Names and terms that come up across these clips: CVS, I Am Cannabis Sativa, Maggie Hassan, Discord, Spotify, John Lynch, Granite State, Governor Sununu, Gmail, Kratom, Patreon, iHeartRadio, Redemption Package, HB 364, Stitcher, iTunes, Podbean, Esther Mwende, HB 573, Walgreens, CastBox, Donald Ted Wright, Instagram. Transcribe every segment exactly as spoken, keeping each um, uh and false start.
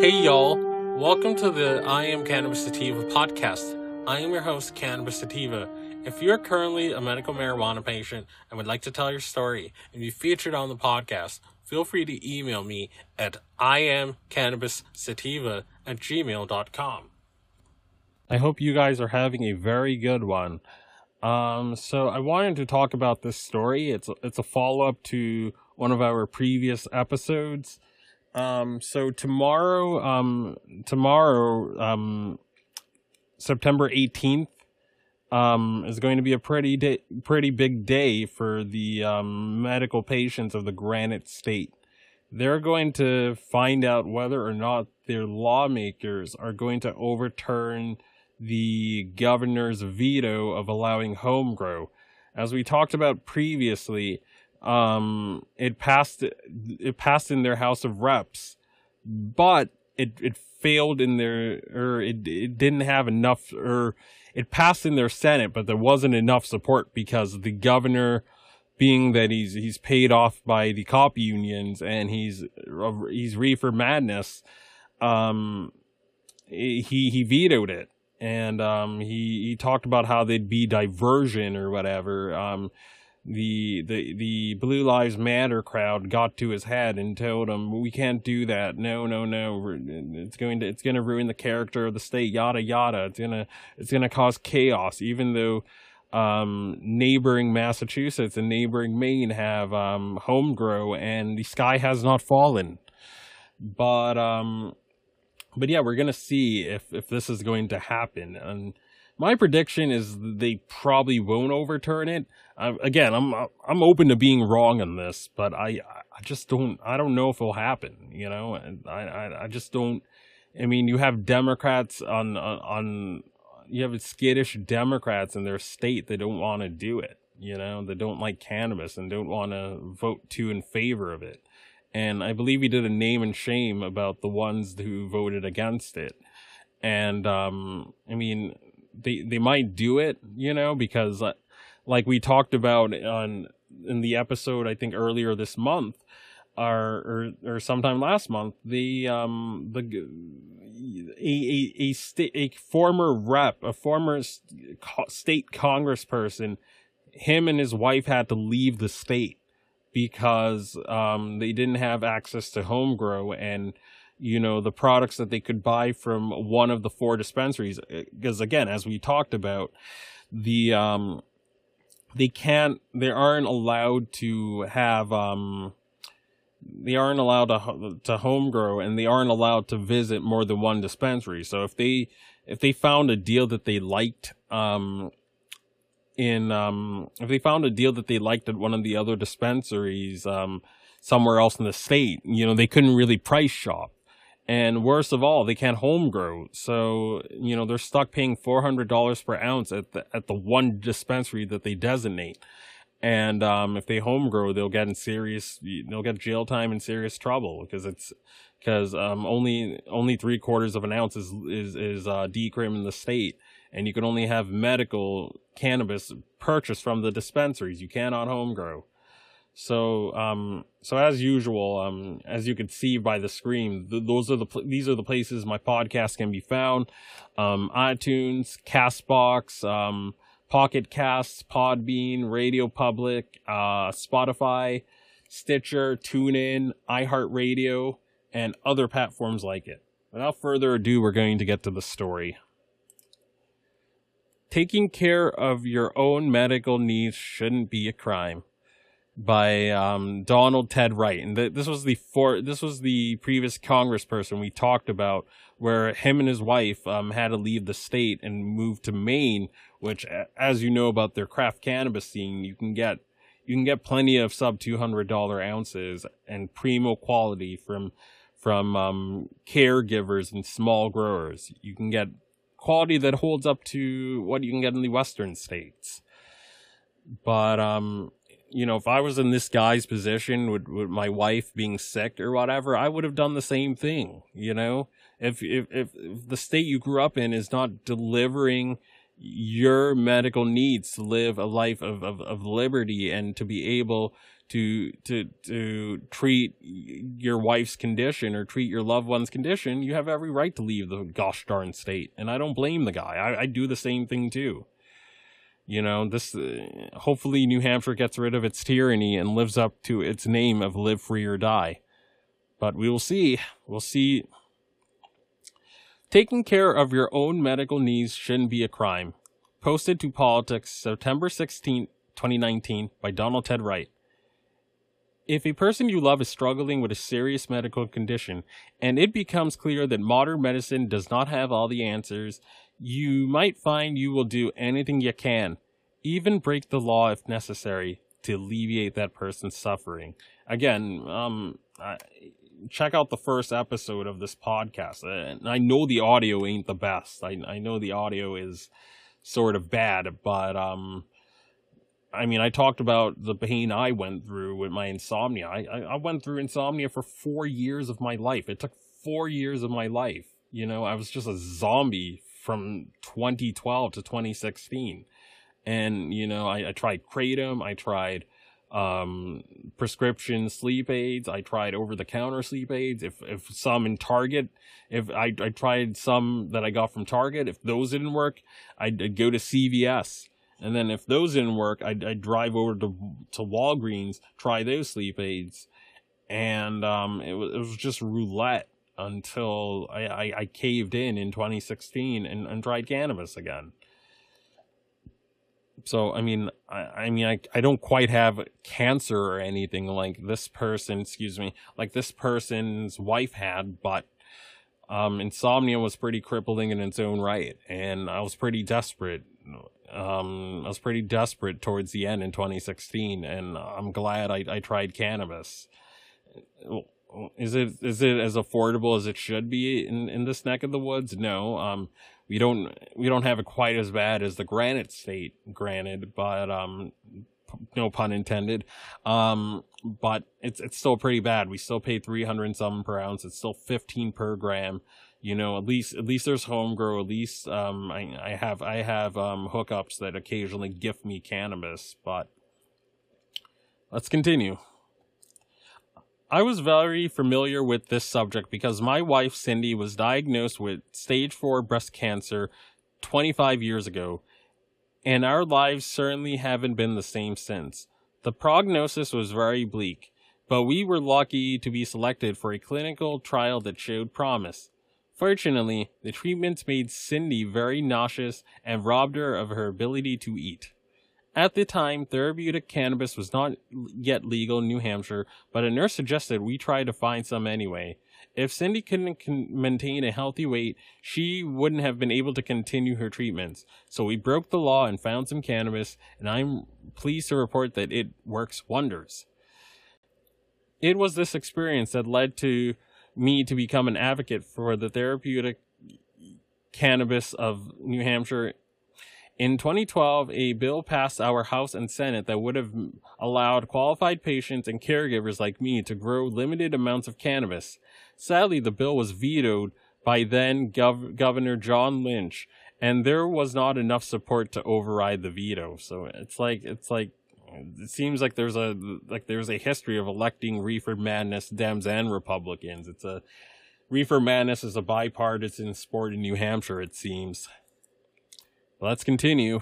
Hey y'all, welcome to the I Am Cannabis Sativa podcast. I am your host, Cannabis Sativa. If you're currently a medical marijuana patient and would like to tell your story and be featured on the podcast, feel free to email me at I am cannabis sativa at gmail dot com. I hope you guys are having a very good one. Um, so I wanted to talk about this story. It's a, it's a follow-up to one of our previous episodes. Um, so tomorrow, um, tomorrow, um, September eighteenth, um, is going to be a pretty day, pretty big day for the, um, medical patients of the Granite State. They're going to find out whether or not their lawmakers are going to overturn the governor's veto of allowing home grow. As we talked about previously, um it passed it passed in their House of Reps, but it it failed in their or it, it didn't have enough, or it passed in their Senate, but there wasn't enough support because the governor, being that he's he's paid off by the cop unions and he's he's reefer madness, um he he vetoed it. And um he he talked about how they'd be diversion or whatever. um The, the the Blue Lives Matter crowd got to his head and told him, we can't do that. No, no, no. We're, it's going to it's going to ruin the character of the state. Yada yada. It's gonna it's gonna cause chaos. Even though um, neighboring Massachusetts and neighboring Maine have um, home grow, and the sky has not fallen. But um, but yeah, we're gonna see if if this is going to happen. And my prediction is they probably won't overturn it. Uh, again, I'm I'm open to being wrong on this, but I I just don't I don't know if it'll happen. You know, and I, I I just don't. I mean, you have Democrats on on you have skittish Democrats in their state. They don't want to do it. You know, they don't like cannabis and don't want to vote to in favor of it. And I believe we did a name and shame about the ones who voted against it. And um, I mean. They they might do it, you know, because uh, like we talked about on in the episode, I think earlier this month, or or, or sometime last month, the um the a a a, sta- a former rep, a former st- state congressperson, him and his wife had to leave the state because um they didn't have access to home grow and. You know, the products that they could buy from one of the four dispensaries, because again, as we talked about, the um they can't they aren't allowed to have um they aren't allowed to to home grow, and they aren't allowed to visit more than one dispensary. So if they if they found a deal that they liked um in um if they found a deal that they liked at one of the other dispensaries um somewhere else in the state, you know, they couldn't really price shop. And worst of all, they can't home grow. So, you know, they're stuck paying four hundred dollars per ounce at the, at the one dispensary that they designate. And, um, if they home grow, they'll get in serious, they'll get jail time and serious trouble because it's, because, um, only, only three quarters of an ounce is, is, is, uh, decrim in the state. And you can only have medical cannabis purchased from the dispensaries. You cannot home grow. So, um, so as usual, um, as you can see by the screen, th- those are the, pl- these are the places my podcast can be found. Um, iTunes, CastBox, um, Pocket Casts, Podbean, Radio Public, uh, Spotify, Stitcher, TuneIn, iHeartRadio, and other platforms like it. Without further ado, we're going to get to the story. Taking care of your own medical needs shouldn't be a crime. By um, Donald Ted Wright, and th- this was the four. This was the previous congressperson we talked about, where him and his wife um, had to leave the state and move to Maine, which, as you know about their craft cannabis scene, you can get you can get plenty of sub two hundred dollar ounces and primo quality from from um, caregivers and small growers. You can get quality that holds up to what you can get in the western states, but um. You know, if I was in this guy's position with, with my wife being sick or whatever, I would have done the same thing. You know, if, if, if the state you grew up in is not delivering your medical needs to live a life of, of, of liberty and to be able to to to treat your wife's condition or treat your loved one's condition, you have every right to leave the gosh darn state. And I don't blame the guy. I, I do the same thing too. You know, this. Uh, hopefully, New Hampshire gets rid of its tyranny and lives up to its name of "Live Free or Die." But we will see. We'll see. Taking care of your own medical needs shouldn't be a crime. Posted to Politics, September sixteenth, twenty nineteen, by Donald Ted Wright. If a person you love is struggling with a serious medical condition, and it becomes clear that modern medicine does not have all the answers, you might find you will do anything you can, even break the law if necessary, to alleviate that person's suffering. Again, um, I, check out the first episode of this podcast. And I know the audio ain't the best. I, I know the audio is sort of bad, but um. I mean, I talked about the pain I went through with my insomnia. I, I, I went through insomnia for four years of my life. It took four years of my life. You know, I was just a zombie from twenty twelve to twenty sixteen. And, you know, I, I tried Kratom. I tried um, prescription sleep aids. I tried over-the-counter sleep aids. If if some in Target, if I, I tried some that I got from Target, if those didn't work, I'd, I'd go to C V S. And then if those didn't work, I'd, I'd drive over to to Walgreens, try those sleep aids. And um, it, was, it was just roulette until I, I, I caved in in twenty sixteen and, and tried cannabis again. So, I mean, I, I mean, I, I don't quite have cancer or anything like this person, excuse me, like this person's wife had, but um, insomnia was pretty crippling in its own right. And I was pretty desperate. Um, I was pretty desperate towards the end in twenty sixteen, and I'm glad I, I tried cannabis. Is it is it as affordable as it should be in, in this neck of the woods? No, um, we don't we don't have it quite as bad as the Granite State, granted, but um, no pun intended. Um, but it's it's still pretty bad. We still pay three hundred and something per ounce. It's still fifteen per gram. You know, at least, at least there's home grow. At least, um, I, I have, I have, um, hookups that occasionally gift me cannabis, but let's continue. I was very familiar with this subject because my wife, Cindy, was diagnosed with stage four breast cancer twenty-five years ago, and our lives certainly haven't been the same since. The prognosis was very bleak, but we were lucky to be selected for a clinical trial that showed promise. Fortunately, the treatments made Cindy very nauseous and robbed her of her ability to eat. At the time, therapeutic cannabis was not yet legal in New Hampshire, but a nurse suggested we try to find some anyway. If Cindy couldn't con- maintain a healthy weight, she wouldn't have been able to continue her treatments. So we broke the law and found some cannabis, and I'm pleased to report that it works wonders. It was this experience that led to me to become an advocate for the therapeutic cannabis of New Hampshire. In twenty twelve, a bill passed our House and Senate that would have allowed qualified patients and caregivers like me to grow limited amounts of cannabis. Sadly, the bill was vetoed by then Gov- Governor John Lynch, and there was not enough support to override the veto. So it's like it's like it seems like there's a like there's a history of electing reefer madness, Dems and Republicans. It's a reefer madness is a bipartisan sport in New Hampshire, it seems. Let's continue.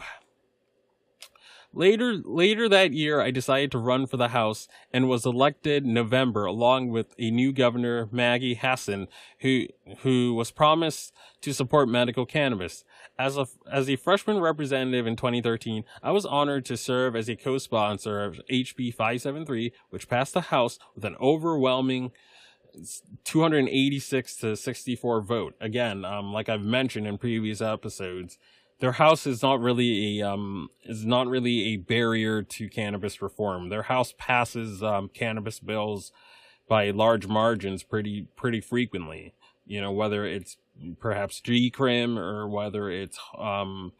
Later later that year, I decided to run for the House and was elected in November, along with a new governor, Maggie Hassan, who who was promised to support medical cannabis. As a, as a freshman representative in twenty thirteen, I was honored to serve as a co-sponsor of H B five seventy-three, which passed the House with an overwhelming two hundred eighty-six to sixty-four vote. Again, um, like I've mentioned in previous episodes, their House is not really a um is not really a barrier to cannabis reform. Their House passes um, cannabis bills by large margins pretty pretty frequently. You know, whether it's perhaps G-Crim or whether it's um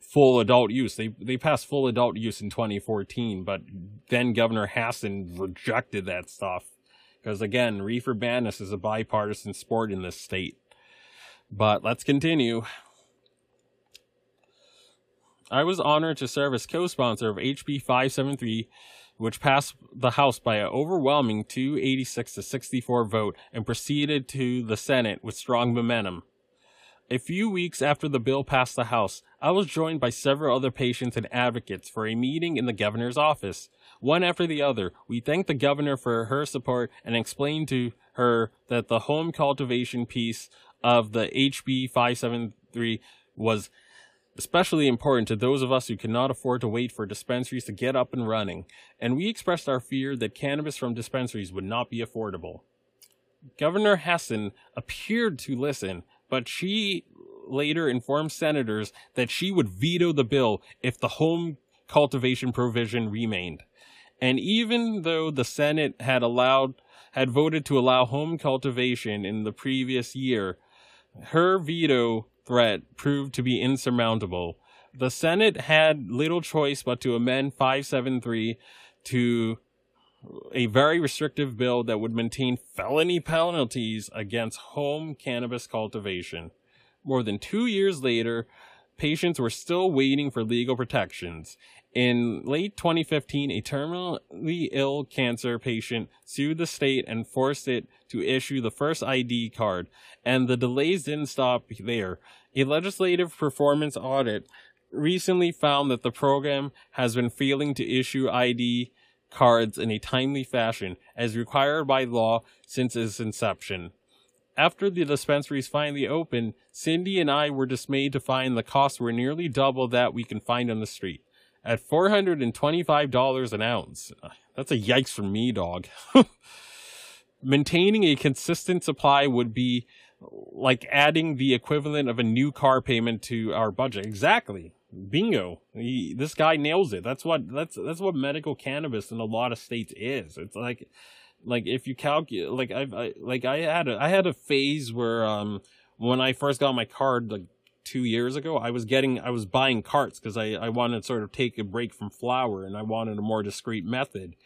full adult use. They they passed full adult use in twenty fourteen, but then Governor Hassan rejected that stuff because, again, reefer madness is a bipartisan sport in this state. But let's continue. I was honored to serve as co-sponsor of H B five seventy-three, which passed the House by an overwhelming two eighty-six to sixty-four vote and proceeded to the Senate with strong momentum. A few weeks after the bill passed the House, I was joined by several other patients and advocates for a meeting in the governor's office. One after the other, we thanked the governor for her support and explained to her that the home cultivation piece of the H B five seventy-three was especially important to those of us who could not afford to wait for dispensaries to get up and running, and we expressed our fear that cannabis from dispensaries would not be affordable. Governor Hassan appeared to listen, but she later informed senators that she would veto the bill if the home cultivation provision remained. And even though the Senate had allowed, had voted to allow home cultivation in the previous year, her veto threat proved to be insurmountable. The Senate had little choice but to amend five seventy-three to a very restrictive bill that would maintain felony penalties against home cannabis cultivation. More than two years later, patients were still waiting for legal protections. In late twenty fifteen, a terminally ill cancer patient sued the state and forced it to issue the first I D card, and the delays didn't stop there. A legislative performance audit recently found that the program has been failing to issue I D cards in a timely fashion, as required by law, since its inception. After the dispensaries finally opened, Cindy and I were dismayed to find the costs were nearly double that we can find on the street, at four hundred twenty-five dollars an ounce. That's a yikes for me, dog. Maintaining a consistent supply would be like adding the equivalent of a new car payment to our budget. Exactly. Bingo. He, this guy nails it. That's what that's that's what medical cannabis in a lot of states is. It's like like if you calculate, like I've, I like I had a, I had a phase where um when I first got my card like two years ago, I was getting I was buying carts because I I wanted to sort of take a break from flour and I wanted a more discreet method.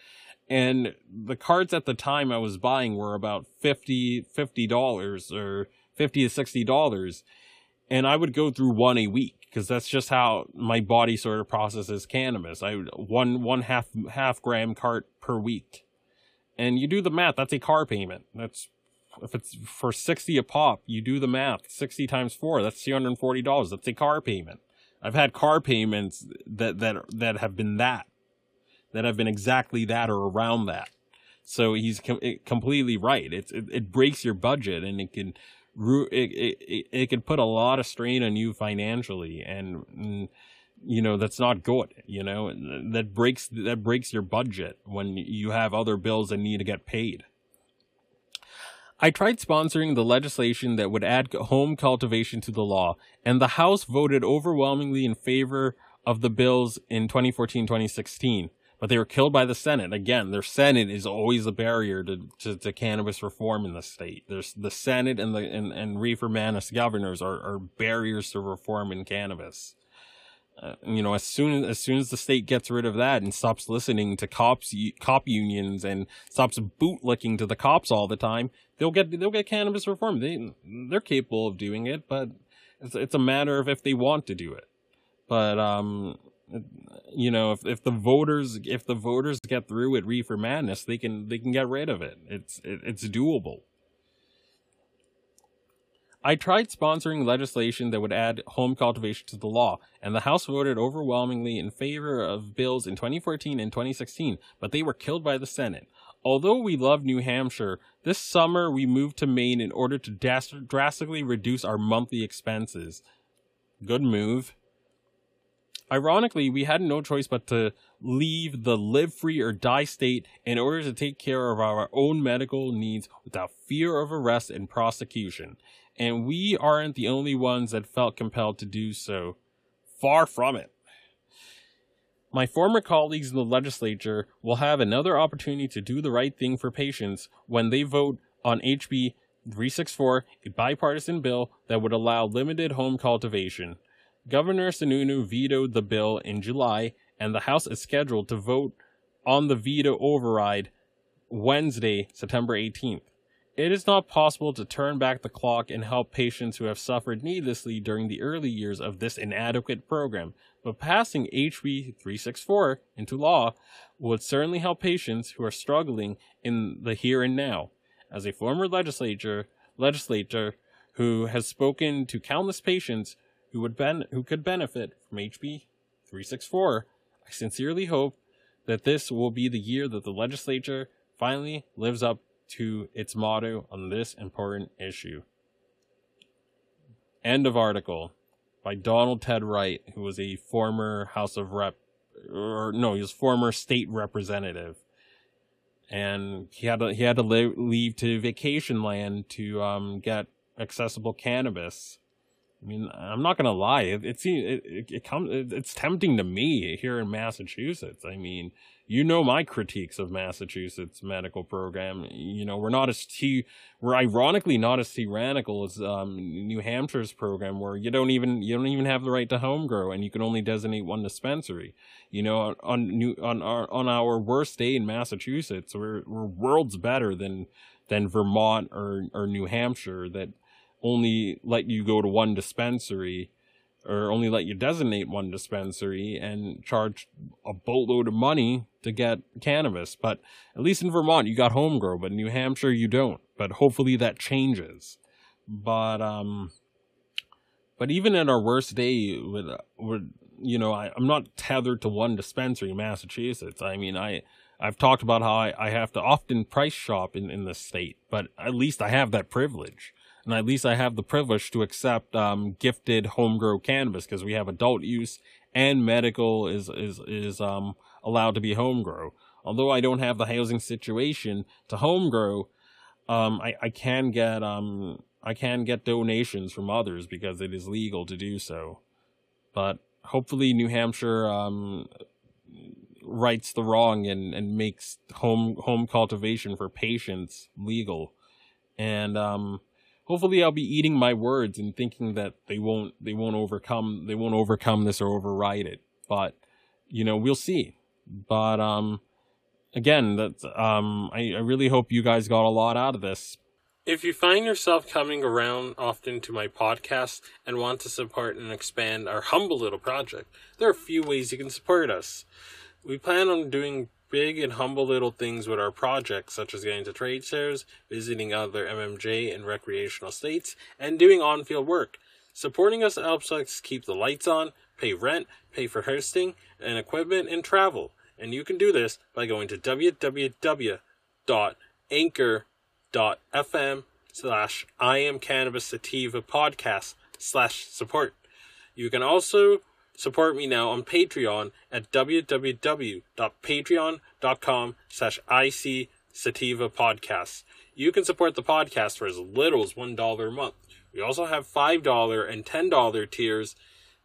And the carts at the time I was buying were about fifty fifty dollars or fifty to sixty dollars, and I would go through one a week, because that's just how my body sort of processes cannabis. I one one half half gram cart per week, and you do the math. That's a car payment. That's, if it's for sixty a pop, you do the math. Sixty times four, that's two hundred and forty dollars. That's a car payment. I've had car payments that that that have been that that have been exactly that or around that. So he's com completely right. It's it, it breaks your budget, and it can. It, it, it can put a lot of strain on you financially, and you know that's not good. You know that breaks that breaks your budget when you have other bills that need to get paid. I tried sponsoring the legislation that would add home cultivation to the law, and the House voted overwhelmingly in favor of the bills in twenty fourteen twenty sixteen, but they were killed by the Senate. Again, their Senate is always a barrier to, to, to cannabis reform in the state. There's the Senate and the and, and reefer madness governors are, are barriers to reform in cannabis. Uh, you know, as soon as soon as the state gets rid of that and stops listening to cops, cop unions, and stops bootlicking to the cops all the time, they'll get they'll get cannabis reform. They they're capable of doing it, but it's it's a matter of if they want to do it. But um. you know, if if the voters if the voters get through with reefer madness, they can they can get rid of it. It's it, it's doable. I tried sponsoring legislation that would add home cultivation to the law, and the House voted overwhelmingly in favor of bills in twenty fourteen and twenty sixteen, but they were killed by the Senate. Although we love New Hampshire, this summer we moved to Maine in order to drastically reduce our monthly expenses. Good move. Ironically, we had no choice but to leave the live free or die state in order to take care of our own medical needs without fear of arrest and prosecution. And we aren't the only ones that felt compelled to do so. Far from it. My former colleagues in the legislature will have another opportunity to do the right thing for patients when they vote on H B three sixty-four, a bipartisan bill that would allow limited home cultivation. Governor Sununu vetoed the bill in July, and the House is scheduled to vote on the veto override Wednesday, September eighteenth. It is not possible to turn back the clock and help patients who have suffered needlessly during the early years of this inadequate program, but passing H B three sixty-four into law would certainly help patients who are struggling in the here and now. As a former legislator, legislator who has spoken to countless patients who, would ben who could benefit from H B three sixty-four, I sincerely hope that this will be the year that the legislature finally lives up to its motto on this important issue. End of article. By Donald Ted Wright, who was a former House of Rep, or no, he was former state representative, and he had to, he had to leave to vacation land to um get accessible cannabis. I mean, I'm not gonna lie, it it it, it comes it, it's tempting to me here in Massachusetts. I mean, you know my critiques of Massachusetts medical program. You know, we're not as t we're ironically not as tyrannical as um, New Hampshire's program, where you don't even you don't even have the right to home grow, and you can only designate one dispensary. You know, on new on our on our worst day in Massachusetts, we're we're worlds better than than Vermont or or New Hampshire, that only let you go to one dispensary, or only let you designate one dispensary and charge a boatload of money to get cannabis. But at least in Vermont, you got home grow, but in New Hampshire, you don't. But hopefully that changes. But, um, but even at our worst day, with, with you know, I, I'm not tethered to one dispensary in Massachusetts. I mean, I, I've talked about how I, I have to often price shop in, in this state, but at least I have that privilege. And at least I have the privilege to accept um, gifted homegrown cannabis, because we have adult use and medical is is is um, allowed to be homegrown. Although I don't have the housing situation to homegrown, um, I I can get um I can get donations from others because it is legal to do so. But hopefully New Hampshire um rights the wrong and and makes home home cultivation for patients legal, and um. Hopefully I'll be eating my words and thinking that they won't they won't overcome they won't overcome this or override it. But you know, we'll see. But um again, that's um I, I really hope you guys got a lot out of this. If you find yourself coming around often to my podcast and want to support and expand our humble little project, there are a few ways you can support us. We plan on doing big and humble little things with our projects, such as getting to trade shows, visiting other M M J and recreational states, and doing on-field work. Supporting us helps us keep the lights on, pay rent, pay for hosting and equipment, and travel. And you can do this by going to w w w dot anchor dot f m slash I am cannabis sativa podcast slash support. You can also support me now on Patreon at w w w dot patreon dot com slash I C Sativa Podcast. You can support the podcast for as little as one dollar a month. We also have five dollar and ten dollar tiers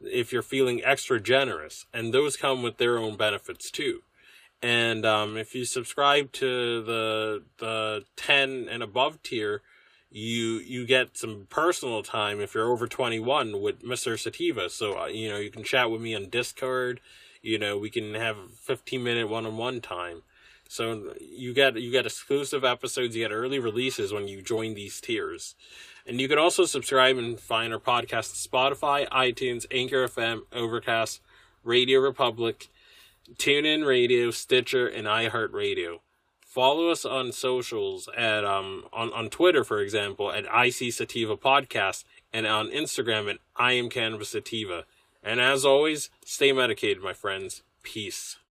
if you're feeling extra generous, and those come with their own benefits too. And um, if you subscribe to the the ten and above tier, you you get some personal time if you're over twenty-one with Mister Sativa. So uh, you know, you can chat with me on Discord. You know, we can have fifteen minute one-on-one time. So you get you get exclusive episodes, you get early releases when you join these tiers. And you can also subscribe and find our podcast on Spotify, iTunes, Anchor F M, Overcast, Radio Republic, TuneIn Radio, Stitcher, and iHeartRadio. Follow us on socials at um on, on Twitter, for example, at I C Sativa Podcast, and on Instagram at I Am Cannabis Sativa. And as always, stay medicated, my friends. Peace.